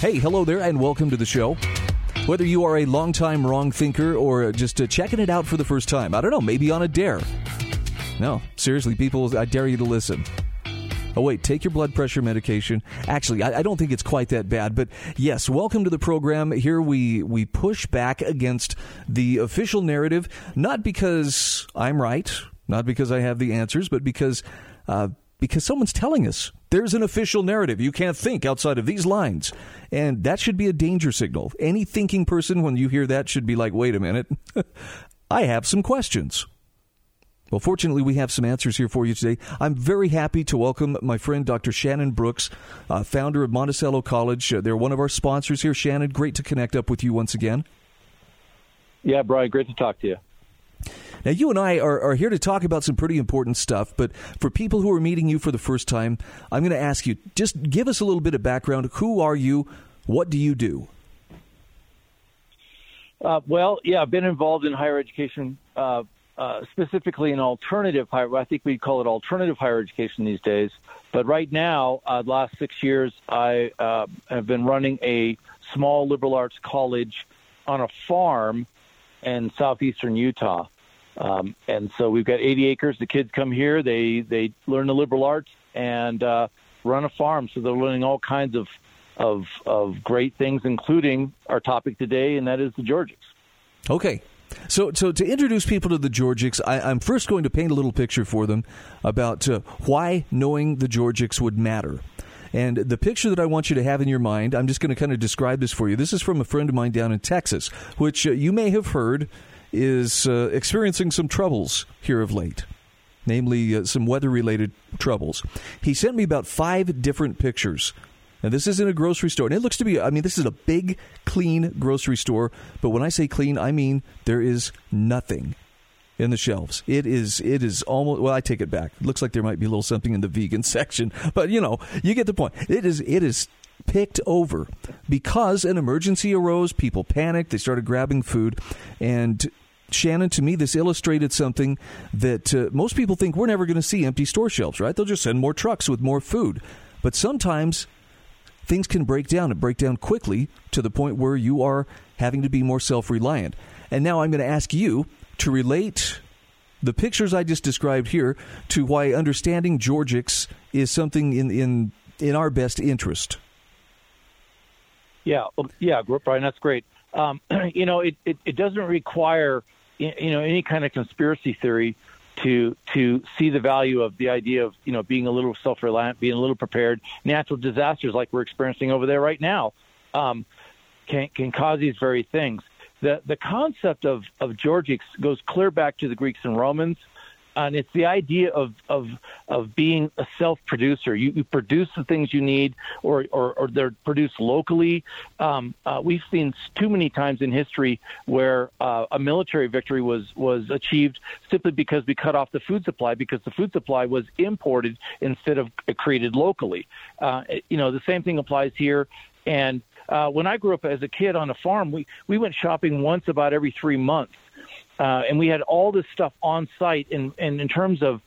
Hey, hello there, and welcome to the show. Whether you are a longtime wrong thinker or just checking it out for the first time, I don't know, maybe on a dare. No, seriously, people, I dare you to listen. Oh, wait, take your blood pressure medication. Actually, I don't think it's quite that bad. But yes, welcome to the program. Here we push back against the official narrative, not because I'm right, not because I have the answers, but because someone's telling us there's an official narrative. You can't think outside of these lines. And that should be a danger signal. Any thinking person, when you hear that, should be like, wait a minute, I have some questions. Well, fortunately, we have some answers here for you today. I'm very happy to welcome my friend, Dr. Shannon Brooks, founder of Monticello College. They're one of our sponsors here. Shannon, great to connect up with you once again. Yeah, Brian, great to talk to you. Now, you and I are here to talk about some pretty important stuff, but for people who are meeting you for the first time, I'm going to ask you, just give us a little bit of background. Who are you? What do you do? I've been involved in higher education specifically in alternative higher, I think we call it alternative higher education these days. But right now, the last 6 years, I have been running a small liberal arts college on a farm in southeastern Utah. And so we've got 80 acres. The kids come here, they learn the liberal arts and run a farm. So they're learning all kinds of great things, including our topic today, and that is the Georgics. Okay. So to introduce people to the Georgics, I'm first going to paint a little picture for them about why knowing the Georgics would matter. And the picture that I want you to have in your mind, I'm just going to kind of describe this for you. This is from a friend of mine down in Texas, which you may have heard is experiencing some troubles here of late, namely some weather-related troubles. He sent me about 5 different pictures. And this isn't a grocery store. And it looks to be, I mean, this is a big, clean grocery store. But when I say clean, I mean there is nothing in the shelves. It is almost, well, I take it back. It looks like there might be a little something in the vegan section. But, you know, you get the point. It is picked over because an emergency arose. People panicked. They started grabbing food. And Shannon, to me, this illustrated something that most people think we're never going to see empty store shelves, right? They'll just send more trucks with more food. But sometimes things can break down and break down quickly to the point where you are having to be more self-reliant. And now I'm going to ask you to relate the pictures I just described here to why understanding Georgics is something in our best interest. Yeah, Brian, that's great. It doesn't require, any kind of conspiracy theory to see the value of the idea of, being a little self-reliant, being a little prepared. Natural disasters like we're experiencing over there right now can cause these very things. The concept of Georgics goes clear back to the Greeks and Romans, and it's the idea of being a self-producer. You produce the things you need, or they're produced locally. We've seen too many times in history where a military victory was achieved simply because we cut off the food supply, because the food supply was imported instead of created locally. The same thing applies here. And when I grew up as a kid on a farm, we went shopping once about every 3 months. And we had all this stuff on site, and in terms of,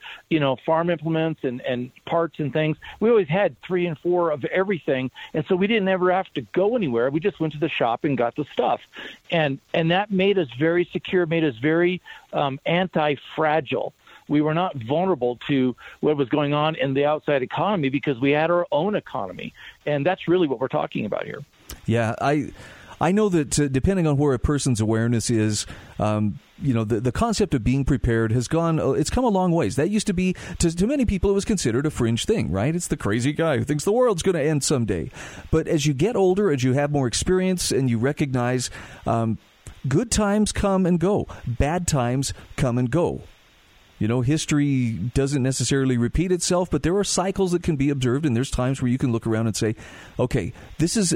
farm implements and parts and things, we always had 3 and 4 of everything. And so we didn't ever have to go anywhere. We just went to the shop and got the stuff. And that made us very secure, made us very anti-fragile. We were not vulnerable to what was going on in the outside economy because we had our own economy. And that's really what we're talking about here. Yeah, I know that depending on where a person's awareness is, the concept of being prepared has gone. It's come a long ways. That used to be, to many people, it was considered a fringe thing, right? It's the crazy guy who thinks the world's going to end someday. But as you get older, as you have more experience and you recognize good times come and go, bad times come and go. You know, history doesn't necessarily repeat itself, but there are cycles that can be observed, and there's times where you can look around and say, okay, this is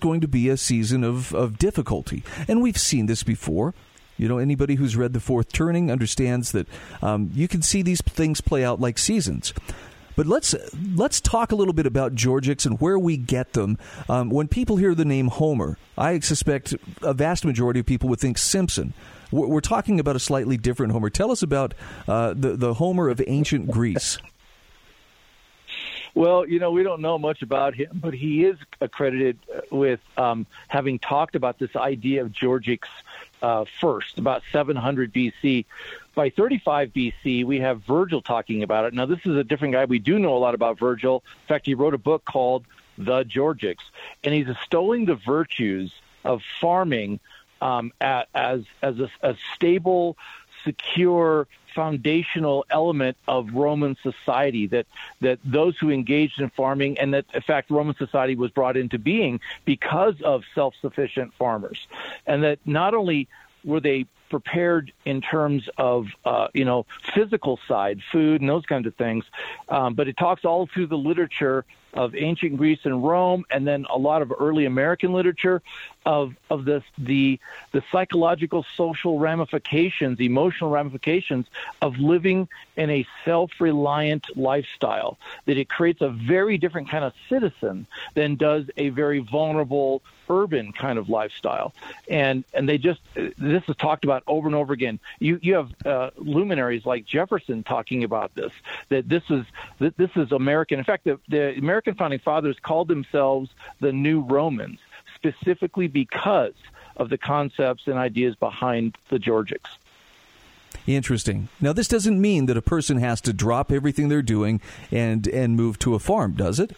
going to be a season of difficulty. And we've seen this before. You know, anybody who's read The Fourth Turning understands that you can see these things play out like seasons. But let's talk a little bit about Georgics and where we get them. When people hear the name Homer, I suspect a vast majority of people would think Simpson. We're talking about a slightly different Homer. Tell us about the Homer of ancient Greece. Well, you know, we don't know much about him, but he is accredited with having talked about this idea of Georgics first, about 700 BC. By 35 BC, we have Virgil talking about it. Now, this is a different guy. We do know a lot about Virgil. In fact, he wrote a book called The Georgics, and he's extolling the virtues of farming as a stable, secure, foundational element of Roman society, that those who engaged in farming, and that, in fact, Roman society was brought into being because of self-sufficient farmers, and that not only were they prepared in terms of, physical side, food and those kinds of things. But it talks all through the literature of ancient Greece and Rome, and then a lot of early American literature of the psychological, social ramifications, emotional ramifications of living in a self-reliant lifestyle, that it creates a very different kind of citizen than does a very vulnerable urban kind of lifestyle. And they just, this is talked about over and over again. You have luminaries like Jefferson talking about this, that this is American. In fact, the American founding fathers called themselves the New Romans, specifically because of the concepts and ideas behind the Georgics. Interesting. Now, this doesn't mean that a person has to drop everything they're doing and move to a farm, does it?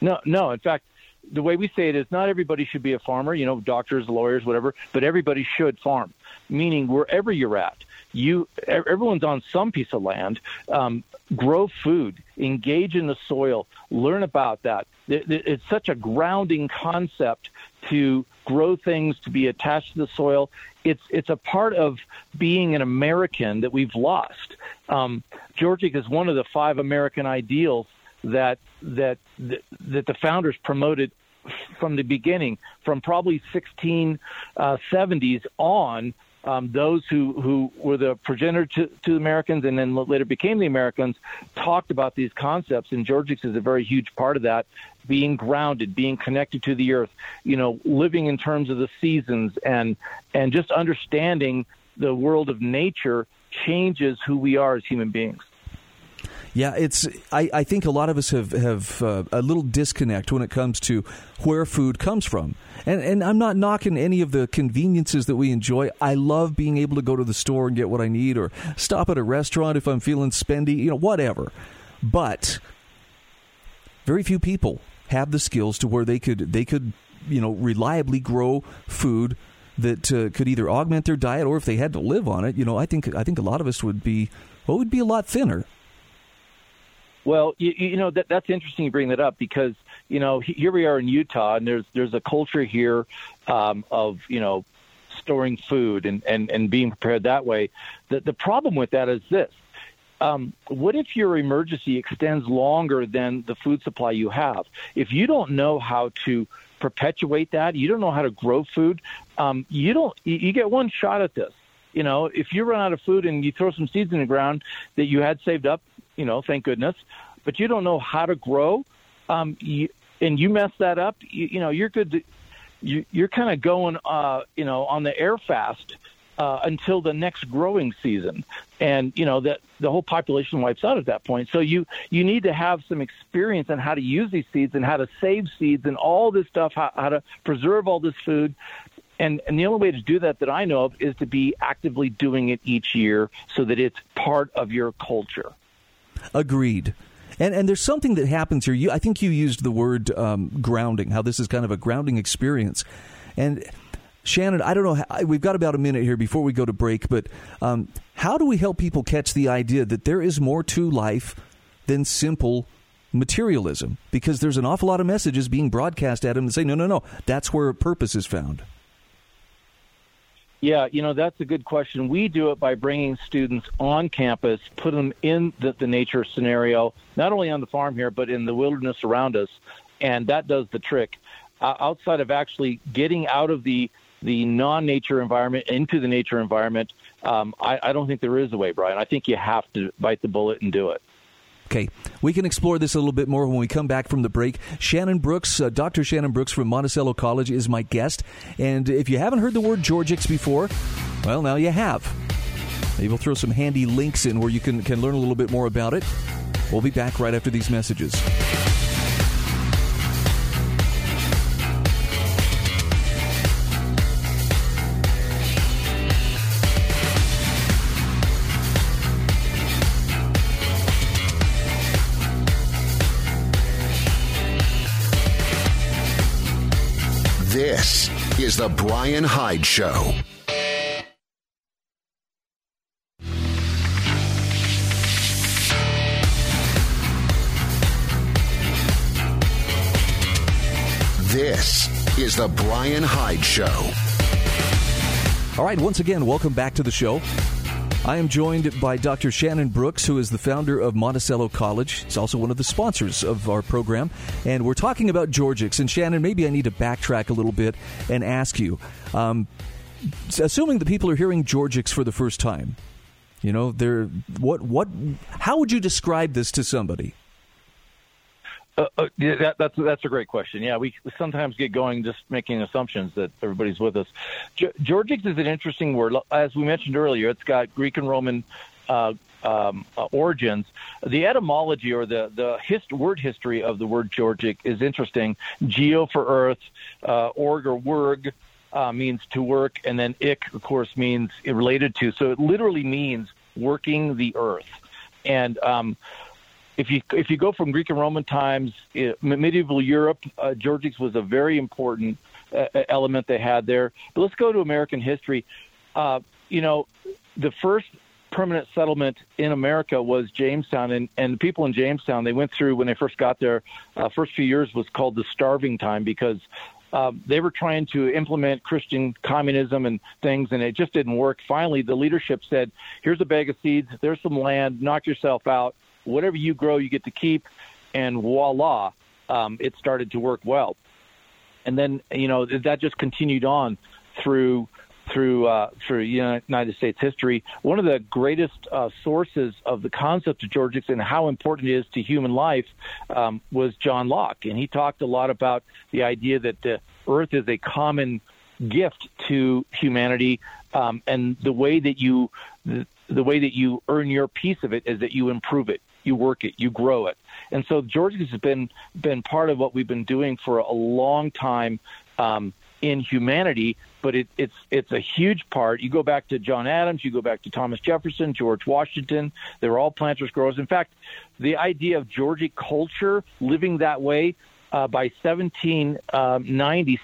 No. In fact, the way we say it is not everybody should be a farmer, you know, doctors, lawyers, whatever, but everybody should farm, meaning wherever you're at, everyone's on some piece of land, grow food, engage in the soil, learn about that. It's such a grounding concept to grow things, to be attached to the soil. It's a part of being an American that we've lost. Georgic is one of the 5 American ideals that the founders promoted from the beginning, from probably 1670s on. Those who were the progenitor to the Americans and then later became the Americans talked about these concepts, and Georgics is a very huge part of that, being grounded, being connected to the earth, you know, living in terms of the seasons, and just understanding the world of nature changes who we are as human beings. Yeah, I think a lot of us have a little disconnect when it comes to where food comes from. And I'm not knocking any of the conveniences that we enjoy. I love being able to go to the store and get what I need, or stop at a restaurant if I'm feeling spendy, you know, whatever. But very few people have the skills to where they could, you know, reliably grow food that could either augment their diet, or if they had to live on it, you know, I think a lot of us would be a lot thinner. Well, you know, that's interesting you bring that up, because, you know, here we are in Utah, and there's a culture here of, you know, storing food and being prepared that way. The problem with that is this. What if your emergency extends longer than the food supply you have? If you don't know how to perpetuate that, you don't know how to grow food, you get one shot at this. You know, if you run out of food and you throw some seeds in the ground that you had saved up, you know, thank goodness, but you don't know how to grow, and you mess that up, you know, you're good. You're kind of going, on the air fast until the next growing season. And, you know, that the whole population wipes out at that point. So you need to have some experience on how to use these seeds and how to save seeds and all this stuff, how to preserve all this food. And the only way to do that I know of is to be actively doing it each year so that it's part of your culture. Agreed. And there's something that happens here. I think you used the word grounding, how this is kind of a grounding experience. And Shannon, I don't know, we've got about a minute here before we go to break, but how do we help people catch the idea that there is more to life than simple materialism? Because there's an awful lot of messages being broadcast at them that say, no, that's where purpose is found. Yeah, you know, that's a good question. We do it by bringing students on campus, put them in the nature scenario, not only on the farm here, but in the wilderness around us. And that does the trick. Outside of actually getting out of the non-nature environment into the nature environment, I don't think there is a way, Brian. I think you have to bite the bullet and do it. Okay, we can explore this a little bit more when we come back from the break. Shannon Brooks, Dr. Shannon Brooks from Monticello College is my guest. And if you haven't heard the word Georgics before, well, now you have. Maybe we'll throw some handy links in where you can learn a little bit more about it. We'll be back right after these messages. This is the Brian Hyde Show. This is the Brian Hyde Show. All right, once again, welcome back to the show. I am joined by Dr. Shannon Brooks, who is the founder of Monticello College. He's also one of the sponsors of our program. And we're talking about Georgics. And Shannon, maybe I need to backtrack a little bit and ask you, assuming that people are hearing Georgics for the first time, you know, they're how would you describe this to somebody? Yeah, that's a great question. Yeah, we sometimes get going just making assumptions that everybody's with us. Georgics is an interesting word. As we mentioned earlier, it's got Greek and Roman origins. The etymology or the word history of the word Georgic is interesting. Geo for earth, org or worg means to work, and then ik, of course, means related to. So it literally means working the earth. And If you go from Greek and Roman times, medieval Europe, Georgics was a very important element they had there. But let's go to American history. The first permanent settlement in America was Jamestown, and the people in Jamestown, they went through, when they first got there, first few years was called the starving time because they were trying to implement Christian communism and things, and it just didn't work. Finally, the leadership said, here's a bag of seeds, there's some land, knock yourself out. Whatever you grow, you get to keep, and voila, it started to work well. And then, you know, that just continued on through United States history. One of the greatest sources of the concept of Georgics and how important it is to human life was John Locke, and he talked a lot about the idea that the Earth is a common gift to humanity, and the way that you earn your piece of it is that you improve it, you work it, you grow it. And so Georgics has been part of what we've been doing for a long time in humanity, but it's a huge part. You go back to John Adams, you go back to Thomas Jefferson, George Washington. They were all planters, growers. In fact, the idea of Georgic culture, living that way, by 1790,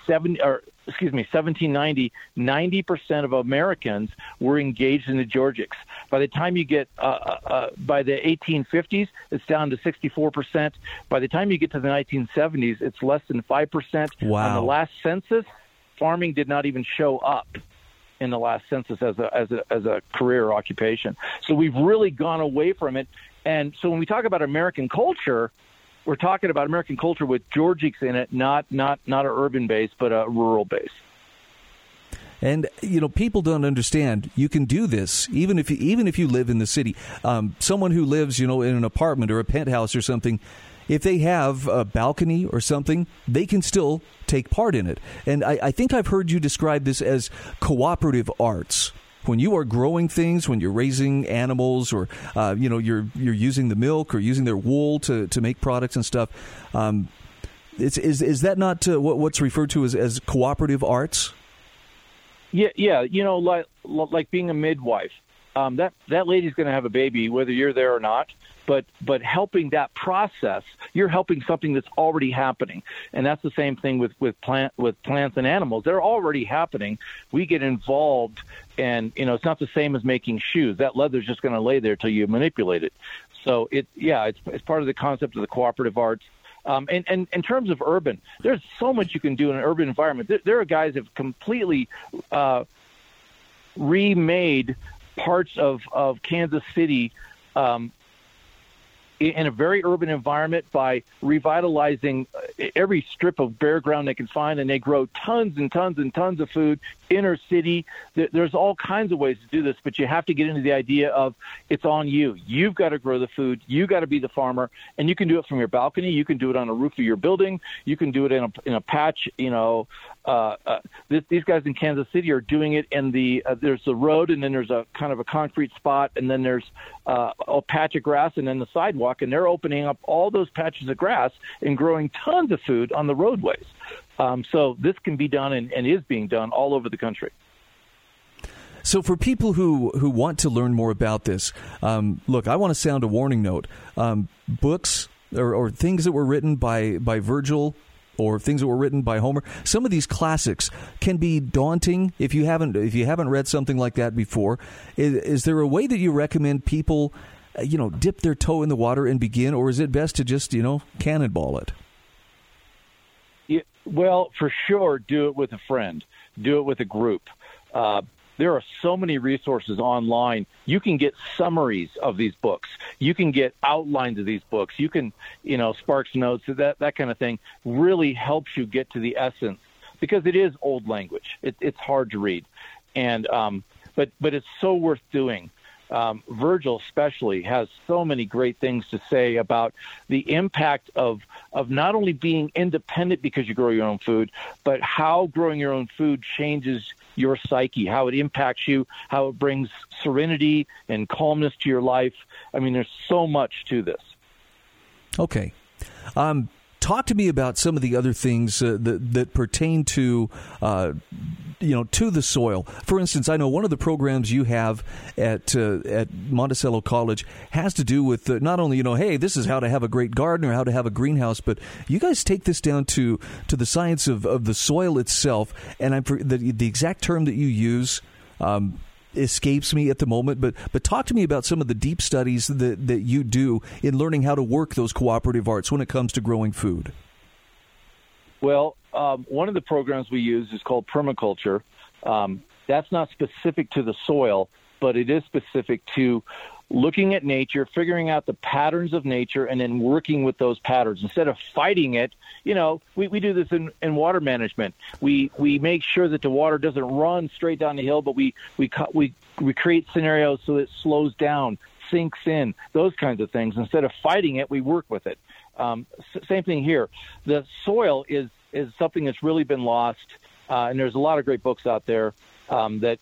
90% of Americans were engaged in the Georgics. By the time you get by the 1850s, it's down to 64%. By the time you get to the 1970s, it's less than 5%. Wow. On the last census, farming did not even show up in the last census as a career or occupation. So we've really gone away from it. And so when we talk about American culture, we're talking about American culture with Georgics in it, not an urban base, but a rural base. And, you know, people don't understand you can do this even if you live in the city. Someone who lives, you know, in an apartment or a penthouse or something, if they have a balcony or something, they can still take part in it. And I think I've heard you describe this as cooperative arts. When you are growing things, when you're raising animals or, you're using the milk or using their wool to make products and stuff, is that not what's referred to as cooperative arts? Yeah. You know, like being a midwife. That lady's going to have a baby, whether you're there or not. But helping that process, you're helping something that's already happening, and that's the same thing with plants and animals. They're already happening. We get involved, and you know it's not the same as making shoes. That leather's just going to lay there till you manipulate it. So it's part of the concept of the cooperative arts. And in terms of urban, there's so much you can do in an urban environment. There are guys that have completely remade parts of Kansas City in a very urban environment by revitalizing every strip of bare ground they can find, and they grow tons and tons and tons of food, inner city. There's all kinds of ways to do this, but you have to get into the idea of it's on you. You've got to grow the food. You got to be the farmer, and you can do it from your balcony. You can do it on the roof of your building. You can do it in a patch. You know, these guys in Kansas City are doing it in the there's the road, and then there's a kind of a concrete spot, and then there's a patch of grass, and then the sidewalk. And they're opening up all those patches of grass and growing tons of food on the roadways. So this can be done and is being done all over the country. So for people who want to learn more about this, look, I want to sound a warning note. Books or things that were written by Virgil or things that were written by Homer, some of these classics can be daunting if you haven't read something like that before. Is there a way that you recommend people dip their toe in the water and begin, or is it best to just, cannonball it? Yeah, well, for sure, do it with a friend. Do it with a group. There are so many resources online. You can get summaries of these books. You can get outlines of these books. You can, Spark's Notes, that kind of thing really helps you get to the essence because it is old language. It's hard to read. And but it's so worth doing. Virgil especially has so many great things to say about the impact of not only being independent because you grow your own food, but how growing your own food changes your psyche, how it impacts you, how it brings serenity and calmness to your life. I mean, there's so much to this. Okay. Talk to me about some of the other things that pertain to to the soil. For instance, I know one of the programs you have at Monticello College has to do with not only, hey, this is how to have a great garden or how to have a greenhouse, but you guys take this down to the science of the soil itself. And the exact term that you use escapes me at the moment, but talk to me about some of the deep studies that you do in learning how to work those cooperative arts when it comes to growing food. Well, one of the programs we use is called permaculture. That's not specific to the soil, but it is specific to looking at nature, figuring out the patterns of nature, and then working with those patterns. Instead of fighting it, we do this in water management. We make sure that the water doesn't run straight down the hill, but we create scenarios so it slows down, sinks in, those kinds of things. Instead of fighting it, we work with it. Same thing here. The soil is something that's really been lost, and there's a lot of great books out there that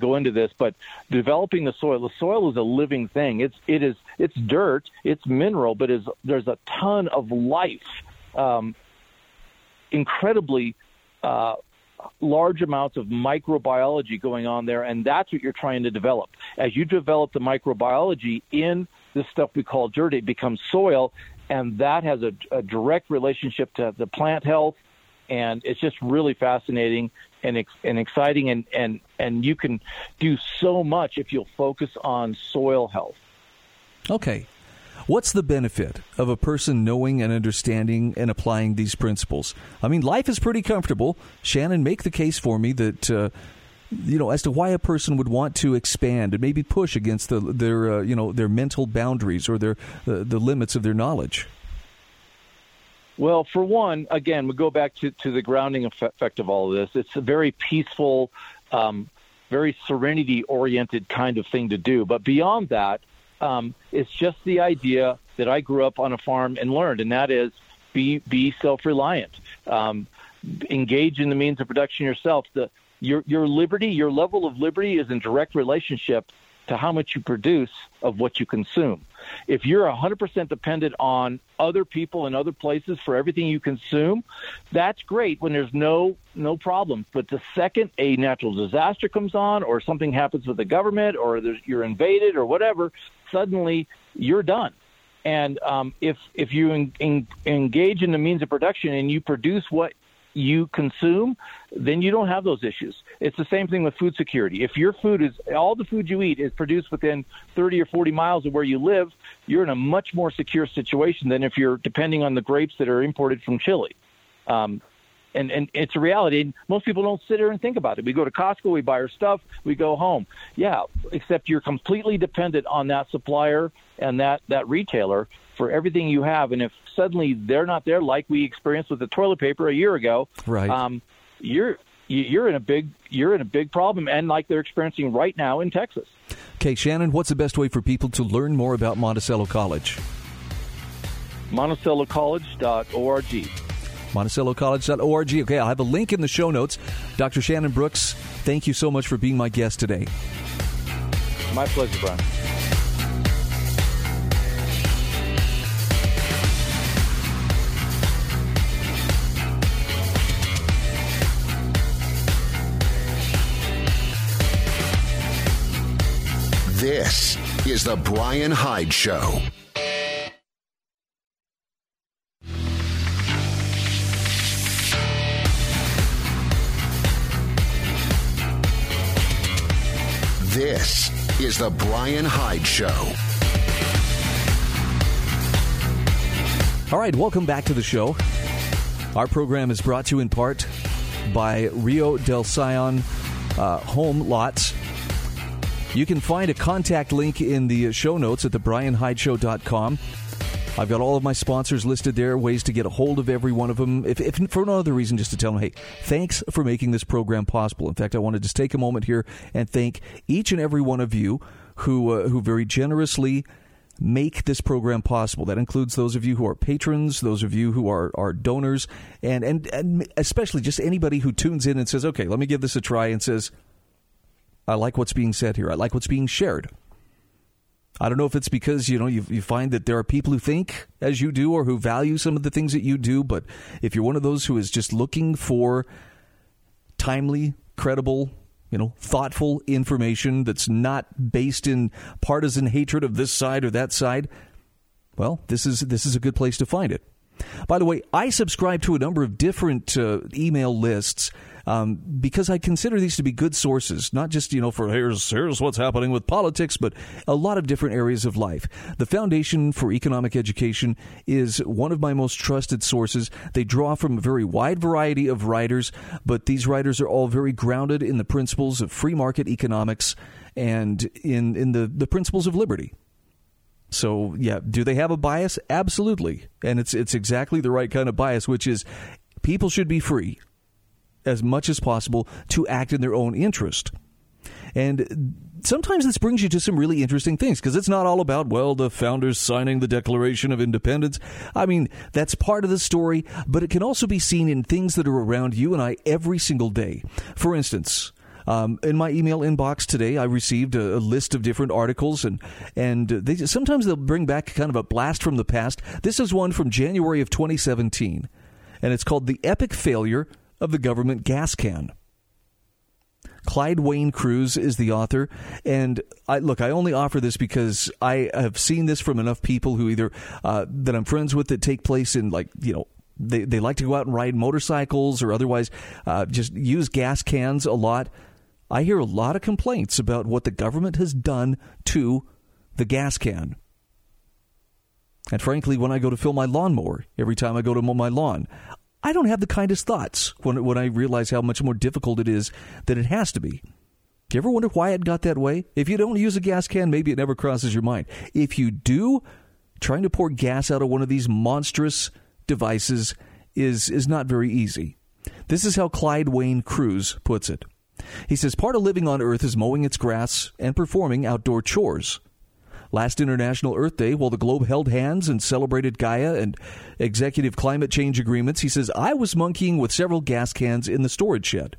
go into this, but developing the soil is a living thing. It's dirt, it's mineral, but there's a ton of life, incredibly large amounts of microbiology going on there, and that's what you're trying to develop. As you develop the microbiology in the stuff we call dirt, it becomes soil, and that has a direct relationship to the plant health, and it's just really fascinating and exciting, and you can do so much if you'll focus on soil health. Okay. What's the benefit of a person knowing and understanding and applying these principles? I mean, life is pretty comfortable. Shannon, make the case for me that, as to why a person would want to expand and maybe push against their mental boundaries or the limits of their knowledge. Well, for one, again, we go back to the grounding effect of all of this. It's a very peaceful, very serenity-oriented kind of thing to do. But beyond that, it's just the idea that I grew up on a farm and learned, and that is be self-reliant. Engage in the means of production yourself. Your liberty, your level of liberty is in direct relationship to how much you produce of what you consume. If you're 100% dependent on other people and other places for everything you consume, that's great when there's no problem. But the second a natural disaster comes on or something happens with the government or you're invaded or whatever, suddenly you're done. And if you engage in the means of production and you produce what you consume, then you don't have those issues. It's the same thing with food security. If your food is all the food you eat is produced within 30 or 40 miles of where you live, you're in a much more secure situation than if you're depending on the grapes that are imported from Chile. And it's a reality. And most people don't sit there and think about it. We go to Costco, we buy our stuff, we go home. Yeah, except you're completely dependent on that supplier and that retailer for everything you have. And if suddenly they're not there, like we experienced with the toilet paper a year ago, right? You're in a big problem, and like they're experiencing right now in Texas. Okay, Shannon, what's the best way for people to learn more about Monticello College? MonticelloCollege.org. MonticelloCollege.org. Okay, I'll have a link in the show notes. Dr. Shannon Brooks, thank you so much for being my guest today. My pleasure, Brian. This is the Brian Hyde Show. This is the Brian Hyde Show. All right, welcome back to the show. Our program is brought to you in part by Rio del Sion Home Lots. You can find a contact link in the show notes at thebrianhydeshow.com. I've got all of my sponsors listed there, ways to get a hold of every one of them. If for no other reason, just to tell them, hey, thanks for making this program possible. In fact, I want to just take a moment here and thank each and every one of you who very generously make this program possible. That includes those of you who are patrons, those of you who are donors, and especially just anybody who tunes in and says, okay, let me give this a try, and says, I like what's being said here. I like what's being shared. I don't know if it's because, you find that there are people who think as you do or who value some of the things that you do. But if you're one of those who is just looking for timely, credible, thoughtful information that's not based in partisan hatred of this side or that side, well, this is a good place to find it. By the way, I subscribe to a number of different email lists because I consider these to be good sources, not just, for here's what's happening with politics, but a lot of different areas of life. The Foundation for Economic Education is one of my most trusted sources. They draw from a very wide variety of writers, but these writers are all very grounded in the principles of free market economics and in the principles of liberty. So, yeah, do they have a bias? Absolutely. And it's exactly the right kind of bias, which is people should be free as much as possible to act in their own interest. And sometimes this brings you to some really interesting things, because it's not all about, well, the founders signing the Declaration of Independence. I mean, that's part of the story, but it can also be seen in things that are around you and I every single day. For instance, in my email inbox today, I received a list of different articles, and sometimes they'll bring back kind of a blast from the past. This is one from January of 2017, and it's called The Epic Failure of the Government Gas Can. Clyde Wayne Crews is the author, and I only offer this because I have seen this from enough people who either that I'm friends with that take place in they like to go out and ride motorcycles or otherwise just use gas cans a lot. I hear a lot of complaints about what the government has done to the gas can. And frankly, when I go to fill my lawnmower, every time I go to mow my lawn, I don't have the kindest thoughts when I realize how much more difficult it is than it has to be. Do you ever wonder why it got that way? If you don't use a gas can, maybe it never crosses your mind. If you do, trying to pour gas out of one of these monstrous devices is not very easy. This is how Clyde Wayne Crews puts it. He says, part of living on Earth is mowing its grass and performing outdoor chores. Last International Earth Day, while the globe held hands and celebrated Gaia and executive climate change agreements, he says, I was monkeying with several gas cans in the storage shed.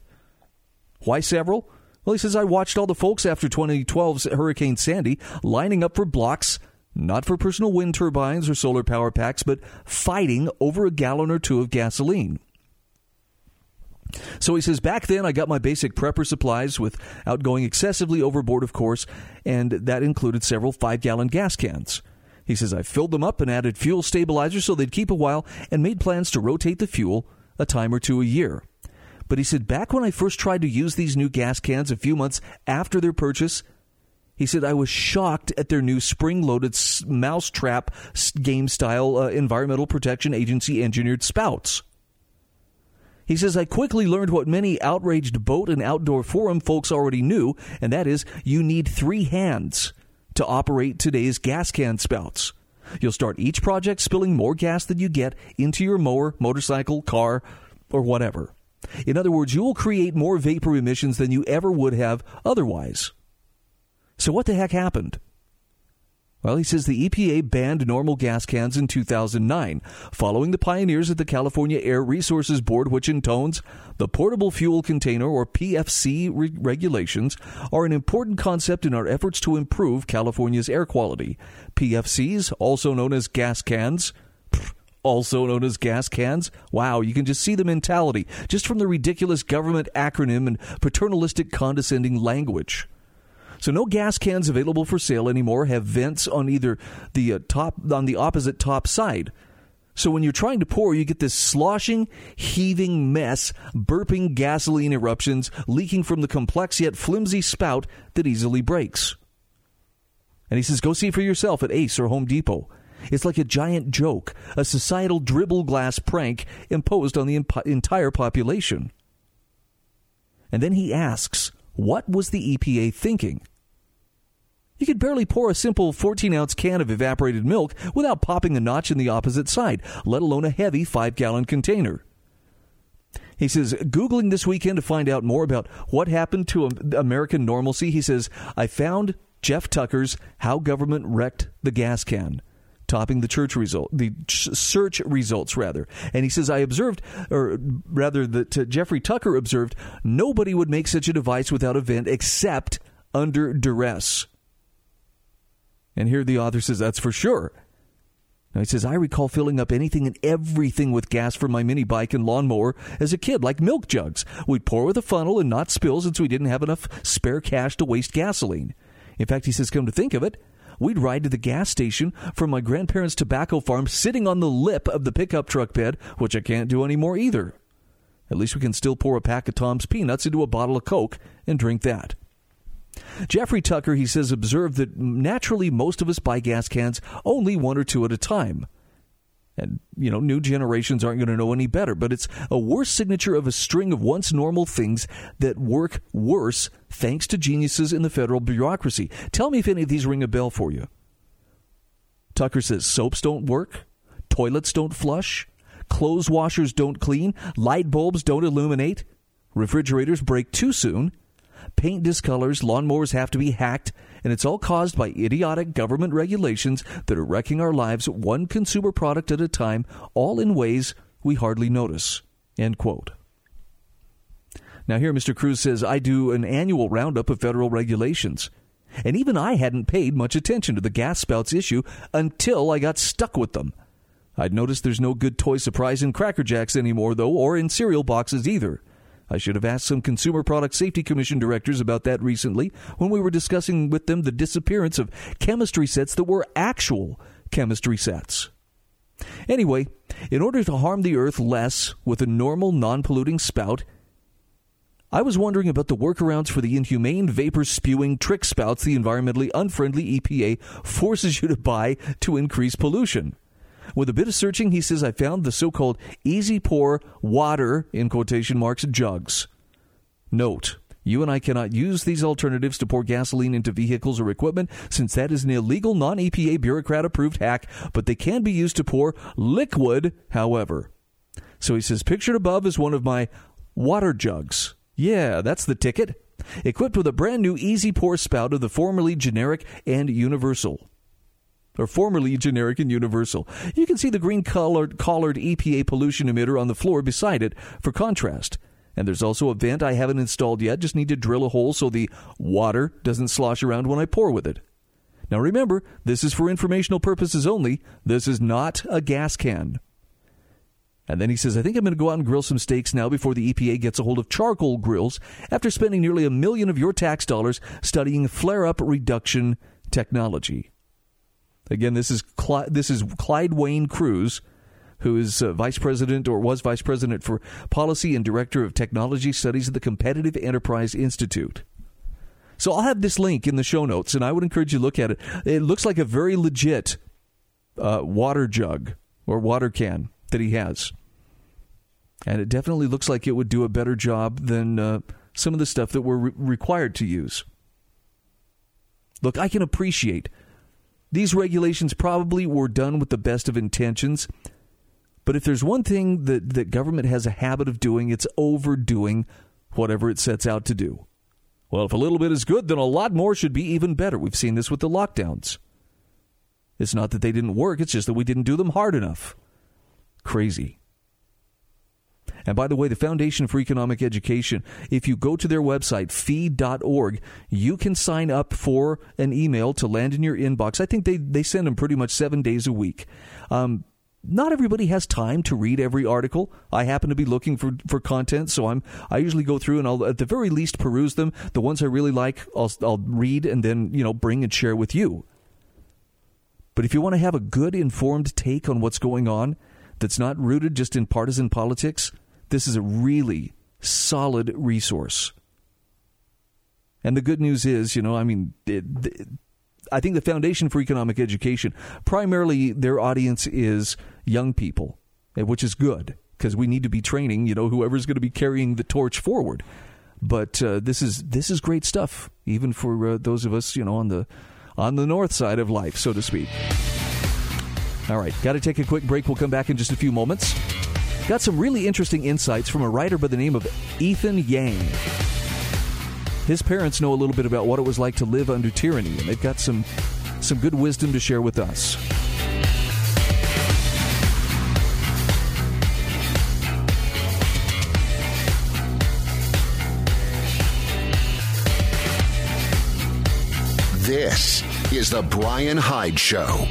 Why several? Well, he says, I watched all the folks after 2012's Hurricane Sandy lining up for blocks, not for personal wind turbines or solar power packs, but fighting over a gallon or two of gasoline. So he says, back then I got my basic prepper supplies without going excessively overboard, of course, and that included several 5-gallon gas cans. He says, I filled them up and added fuel stabilizers so they'd keep a while and made plans to rotate the fuel a time or two a year. But he said, back when I first tried to use these new gas cans a few months after their purchase, he said, I was shocked at their new spring-loaded mousetrap game-style Environmental Protection Agency engineered spouts. He says, I quickly learned what many outraged boat and outdoor forum folks already knew, and that is you need three hands to operate today's gas can spouts. You'll start each project spilling more gas than you get into your mower, motorcycle, car, or whatever. In other words, you will create more vapor emissions than you ever would have otherwise. So what the heck happened? Well, he says the EPA banned normal gas cans in 2009, following the pioneers at the California Air Resources Board, which intones the portable fuel container, or PFC, regulations are an important concept in our efforts to improve California's air quality. PFCs, also known as gas cans, wow, you can just see the mentality just from the ridiculous government acronym and paternalistic condescending language. So no gas cans available for sale anymore have vents on either the opposite top side. So when you're trying to pour, you get this sloshing, heaving mess, burping gasoline eruptions leaking from the complex yet flimsy spout that easily breaks. And he says, go see for yourself at Ace or Home Depot. It's like a giant joke, a societal dribble glass prank imposed on the entire population. And then he asks, what was the EPA thinking? You could barely pour a simple 14-ounce can of evaporated milk without popping a notch in the opposite side, let alone a heavy 5-gallon container. He says, Googling this weekend to find out more about what happened to American normalcy, he says, I found Jeff Tucker's How Government Wrecked the Gas Can, topping the search results. And he says, Jeffrey Tucker observed, nobody would make such a device without a vent except under duress. And here the author says, that's for sure. Now he says, I recall filling up anything and everything with gas from my mini bike and lawnmower as a kid, like milk jugs. We'd pour with a funnel and not spill since we didn't have enough spare cash to waste gasoline. In fact, he says, come to think of it, we'd ride to the gas station from my grandparents' tobacco farm sitting on the lip of the pickup truck bed, which I can't do anymore either. At least we can still pour a pack of Tom's Peanuts into a bottle of Coke and drink that. Jeffrey Tucker, he says, observed that naturally most of us buy gas cans only one or two at a time. And, you know, new generations aren't going to know any better, but it's a worse signature of a string of once normal things that work worse thanks to geniuses in the federal bureaucracy. Tell me if any of these ring a bell for you. Tucker says soaps don't work, toilets don't flush, clothes washers don't clean, light bulbs don't illuminate, refrigerators break too soon, paint discolors, lawnmowers have to be hacked, and it's all caused by idiotic government regulations that are wrecking our lives one consumer product at a time, all in ways we hardly notice. End quote. Now here Mr. Crews says, I do an annual roundup of federal regulations, and even I hadn't paid much attention to the gas spouts issue until I got stuck with them. I'd noticed there's no good toy surprise in Cracker Jacks anymore, though, or in cereal boxes either. I should have asked some Consumer Product Safety Commission directors about that recently when we were discussing with them the disappearance of chemistry sets that were actual chemistry sets. Anyway, in order to harm the earth less with a normal non-polluting spout, I was wondering about the workarounds for the inhumane vapor-spewing trick spouts the environmentally unfriendly EPA forces you to buy to increase pollution. With a bit of searching, he says, I found the so-called easy pour water, in quotation marks, jugs. Note, you and I cannot use these alternatives to pour gasoline into vehicles or equipment, since that is an illegal, non-EPA bureaucrat-approved hack, but they can be used to pour liquid, however. So he says, pictured above is one of my water jugs. Yeah, that's the ticket. Equipped with a brand new easy pour spout of the formerly generic and universal. You can see the green-collared EPA pollution emitter on the floor beside it for contrast. And there's also a vent I haven't installed yet. Just need to drill a hole so the water doesn't slosh around when I pour with it. Now remember, this is for informational purposes only. This is not a gas can. And then he says, I think I'm going to go out and grill some steaks now before the EPA gets a hold of charcoal grills after spending nearly $1 million of your tax dollars studying flare-up reduction technology. Again, this is Clyde Wayne Crews, who is vice president for policy and director of technology studies at the Competitive Enterprise Institute. So I'll have this link in the show notes, and I would encourage you to look at it. It looks like a very legit water jug or water can that he has. And it definitely looks like it would do a better job than some of the stuff that we're required to use. Look, I can appreciate these regulations probably were done with the best of intentions. But if there's one thing that government has a habit of doing, it's overdoing whatever it sets out to do. Well, if a little bit is good, then a lot more should be even better. We've seen this with the lockdowns. It's not that they didn't work. It's just that we didn't do them hard enough. Crazy. And by the way, the Foundation for Economic Education, if you go to their website, fee.org, you can sign up for an email to land in your inbox. I think they send them pretty much 7 days a week. Not everybody has time to read every article. I happen to be looking for content, so I usually go through and I'll at the very least peruse them. The ones I really like, I'll read and then, bring and share with you. But if you want to have a good, informed take on what's going on that's not rooted just in partisan politics, this is a really solid resource. And the good news is, I think the Foundation for Economic Education, primarily their audience is young people, which is good because we need to be training, whoever's going to be carrying the torch forward. But this is great stuff, even for those of us, on the north side of life, so to speak. All right, got to take a quick break. We'll come back in just a few moments. Got some really interesting insights from a writer by the name of Ethan Yang. His parents know a little bit about what it was like to live under tyranny, and they've got some good wisdom to share with us. This is the Brian Hyde Show.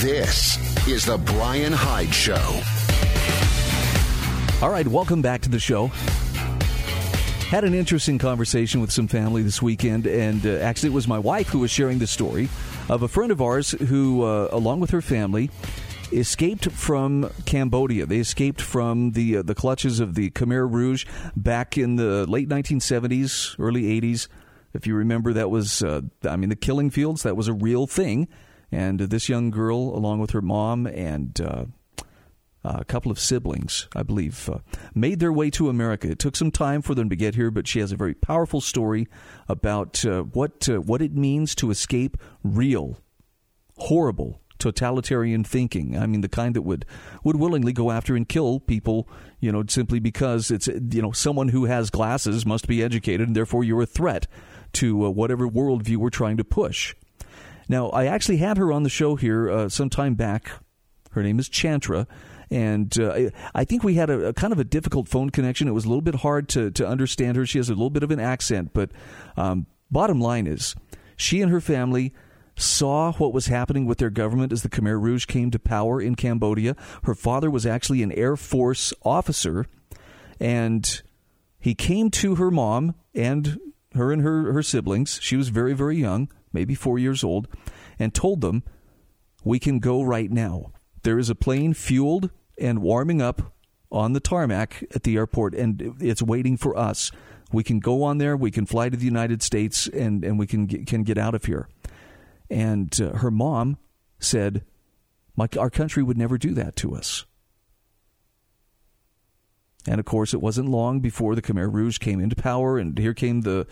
This is the Brian Hyde Show. All right, welcome back to the show. Had an interesting conversation with some family this weekend, and actually it was my wife who was sharing the story of a friend of ours who, along with her family, escaped from Cambodia. They escaped from the clutches of the Khmer Rouge back in the late 1970s, early 80s. If you remember, that was, the killing fields, that was a real thing. And this young girl, along with her mom and a couple of siblings, I believe, made their way to America. It took some time for them to get here, but she has a very powerful story about what it means to escape real, horrible, totalitarian thinking. I mean, the kind that would willingly go after and kill people, simply because it's, someone who has glasses must be educated, and therefore you're a threat to whatever worldview we're trying to push. Now, I actually had her on the show here some time back. Her name is Chantra, and I think we had a kind of a difficult phone connection. It was a little bit hard to understand her. She has a little bit of an accent, but bottom line is she and her family saw what was happening with their government as the Khmer Rouge came to power in Cambodia. Her father was actually an Air Force officer, and he came to her mom and her siblings. She was very, very young, maybe 4 years old, and told them, we can go right now. There is a plane fueled and warming up on the tarmac at the airport, and it's waiting for us. We can go on there, we can fly to the United States, and we can get out of here. And her mom said, our country would never do that to us. And, of course, it wasn't long before the Khmer Rouge came into power, and here came the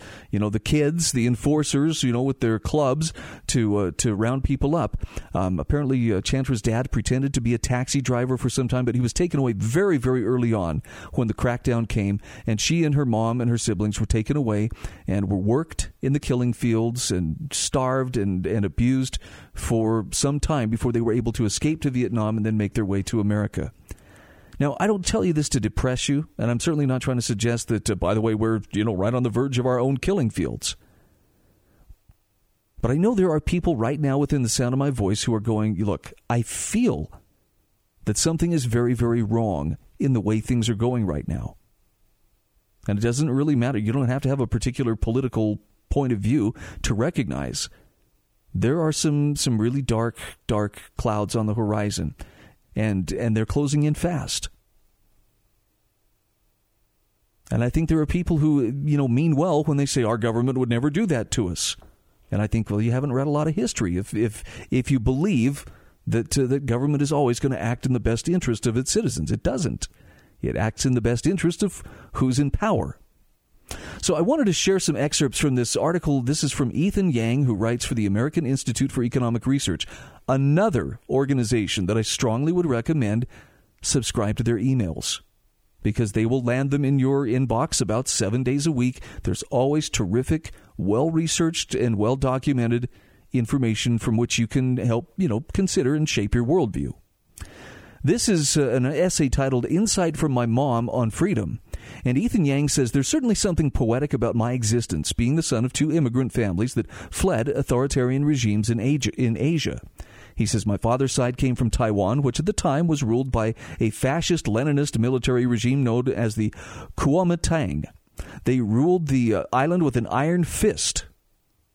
kids, the enforcers, with their clubs to round people up. Apparently, Chantra's dad pretended to be a taxi driver for some time, but he was taken away very, very early on when the crackdown came, and she and her mom and her siblings were taken away and were worked in the killing fields and starved and abused for some time before they were able to escape to Vietnam and then make their way to America. Now, I don't tell you this to depress you, and I'm certainly not trying to suggest that, by the way, we're, right on the verge of our own killing fields. But I know there are people right now within the sound of my voice who are going, look, I feel that something is very, very wrong in the way things are going right now. And it doesn't really matter. You don't have to have a particular political point of view to recognize there are some really dark, dark clouds on the horizon. And they're closing in fast. And I think there are people who, you know, mean well when they say our government would never do that to us. And I think, well, you haven't read a lot of history if you believe that that government is always going to act in the best interest of its citizens. It doesn't. It acts in the best interest of who's in power. So I wanted to share some excerpts from this article. This is from Ethan Yang, who writes for the American Institute for Economic Research, another organization that I strongly would recommend subscribe to their emails, because they will land them in your inbox about 7 days a week. There's always terrific, well-researched and well-documented information from which you can help, you know, consider and shape your worldview. This is an essay titled Insight from My Mom on Freedom. And Ethan Yang says, there's certainly something poetic about my existence, being the son of two immigrant families that fled authoritarian regimes in Asia. He says, my father's side came from Taiwan, which at the time was ruled by a fascist Leninist military regime known as the Kuomintang. They ruled the island with an iron fist.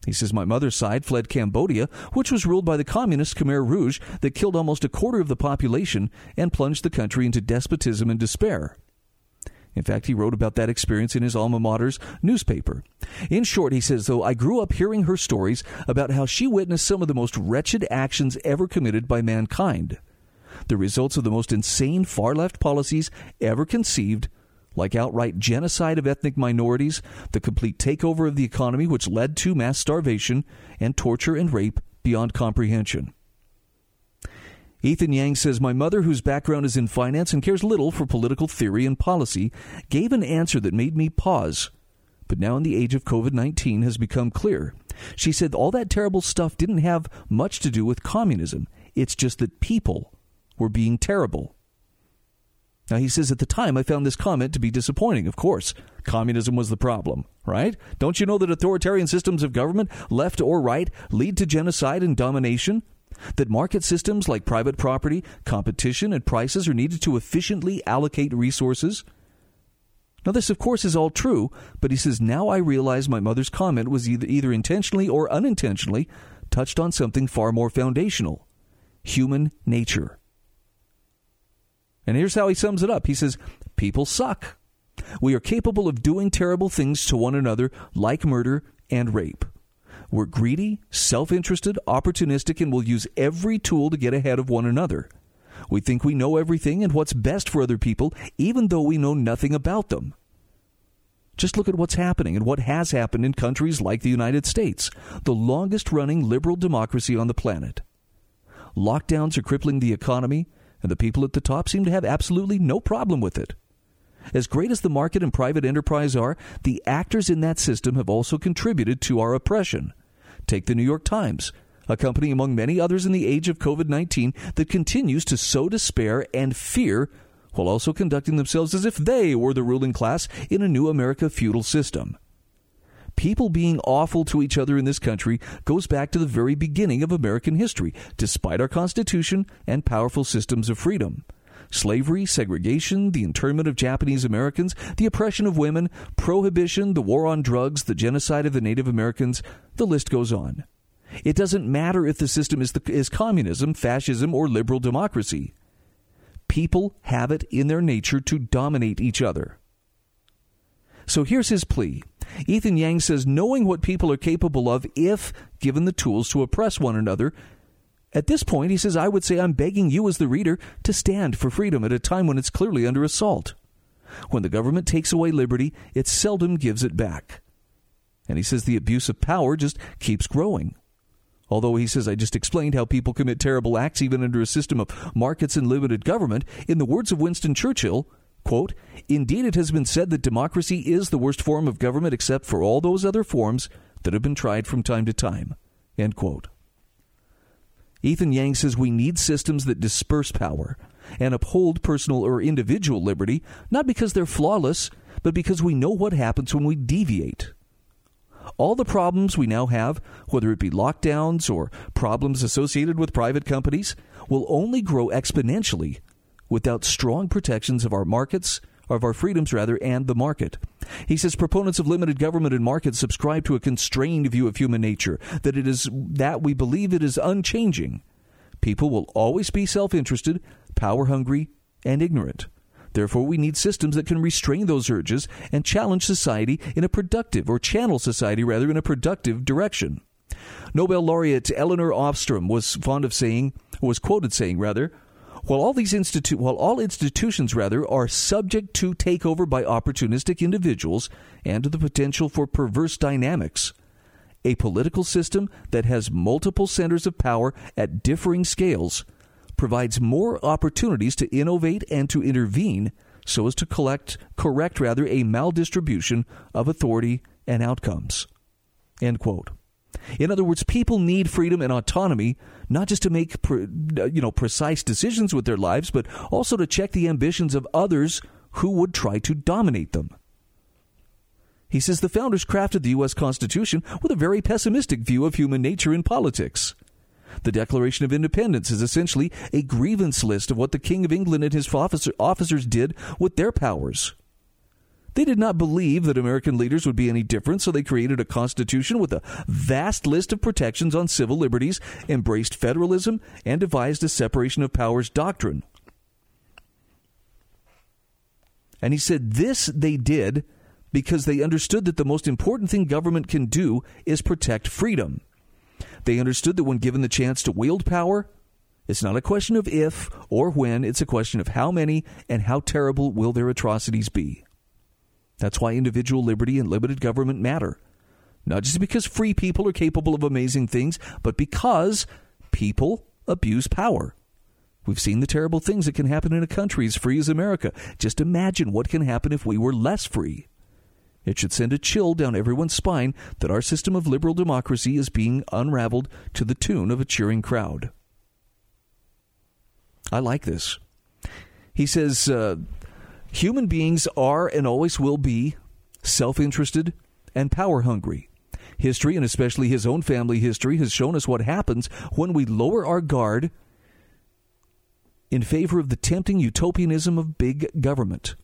He says, my mother's side fled Cambodia, which was ruled by the communist Khmer Rouge that killed almost a quarter of the population and plunged the country into despotism and despair. In fact, he wrote about that experience in his alma mater's newspaper. In short, he says, though, I grew up hearing her stories about how she witnessed some of the most wretched actions ever committed by mankind, the results of the most insane far-left policies ever conceived, like outright genocide of ethnic minorities, the complete takeover of the economy, which led to mass starvation and torture and rape beyond comprehension. Ethan Yang says, my mother, whose background is in finance and cares little for political theory and policy, gave an answer that made me pause, but now in the age of COVID-19 has become clear. She said all that terrible stuff didn't have much to do with communism. It's just that people were being terrible. Now, he says, at the time, I found this comment to be disappointing. Of course, communism was the problem, right? Don't you know that authoritarian systems of government, left or right, lead to genocide and domination? That market systems like private property, competition, and prices are needed to efficiently allocate resources? Now, this, of course, is all true, but he says, now I realize my mother's comment was either intentionally or unintentionally touched on something far more foundational, human nature. And here's how he sums it up. He says, people suck. We are capable of doing terrible things to one another, like murder and rape. We're greedy, self-interested, opportunistic, and will use every tool to get ahead of one another. We think we know everything and what's best for other people, even though we know nothing about them. Just look at what's happening and what has happened in countries like the United States, the longest-running liberal democracy on the planet. Lockdowns are crippling the economy, and the people at the top seem to have absolutely no problem with it. As great as the market and private enterprise are, the actors in that system have also contributed to our oppression. Take the New York Times, a company among many others in the age of COVID-19 that continues to sow despair and fear while also conducting themselves as if they were the ruling class in a new America feudal system. People being awful to each other in this country goes back to the very beginning of American history, despite our Constitution and powerful systems of freedom. Slavery, segregation, the internment of Japanese Americans, the oppression of women, prohibition, the war on drugs, the genocide of the Native Americans, the list goes on. It doesn't matter if the system is communism, fascism, or liberal democracy. People have it in their nature to dominate each other. So here's his plea. Ethan Yang says, knowing what people are capable of if given the tools to oppress one another. At this point, he says, I would say I'm begging you as the reader to stand for freedom at a time when it's clearly under assault. When the government takes away liberty, it seldom gives it back. And he says the abuse of power just keeps growing. Although he says, I just explained how people commit terrible acts even under a system of markets and limited government. In the words of Winston Churchill, quote, indeed, it has been said that democracy is the worst form of government except for all those other forms that have been tried from time to time, end quote. Ethan Yang says we need systems that disperse power and uphold personal or individual liberty, not because they're flawless, but because we know what happens when we deviate. All the problems we now have, whether it be lockdowns or problems associated with private companies, will only grow exponentially without strong protections of our markets, of our freedoms rather, and the market. He says proponents of limited government and markets subscribe to a constrained view of human nature, that it is that we believe it is unchanging. People will always be self-interested, power-hungry, and ignorant. Therefore, we need systems that can restrain those urges and challenge society in a productive, or channel society rather, in a productive direction. Nobel laureate Elinor Ostrom was quoted saying, while all institutions are subject to takeover by opportunistic individuals and to the potential for perverse dynamics, a political system that has multiple centers of power at differing scales provides more opportunities to innovate and to intervene so as to correct a maldistribution of authority and outcomes." End quote. In other words, people need freedom and autonomy, not just to make precise decisions with their lives, but also to check the ambitions of others who would try to dominate them. He says the founders crafted the U.S. Constitution with a very pessimistic view of human nature in politics. The Declaration of Independence is essentially a grievance list of what the King of England and his officers did with their powers. They did not believe that American leaders would be any different, so they created a constitution with a vast list of protections on civil liberties, embraced federalism, and devised a separation of powers doctrine. And he said this they did because they understood that the most important thing government can do is protect freedom. They understood that when given the chance to wield power, it's not a question of if or when, it's a question of how many and how terrible will their atrocities be. That's why individual liberty and limited government matter. Not just because free people are capable of amazing things, but because people abuse power. We've seen the terrible things that can happen in a country as free as America. Just imagine what can happen if we were less free. It should send a chill down everyone's spine that our system of liberal democracy is being unraveled to the tune of a cheering crowd. I like this. He says, human beings are and always will be self-interested and power-hungry. History, and especially his own family history, has shown us what happens when we lower our guard in favor of the tempting utopianism of big government.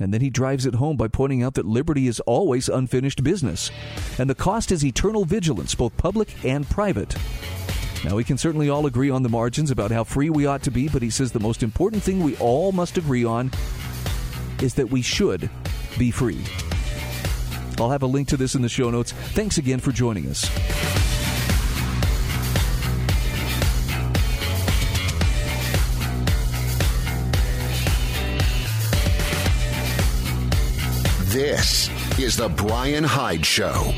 And then he drives it home by pointing out that liberty is always unfinished business, and the cost is eternal vigilance, both public and private. Now, we can certainly all agree on the margins about how free we ought to be, but he says the most important thing we all must agree on is that we should be free. I'll have a link to this in the show notes. Thanks again for joining us. This is The Brian Hyde Show.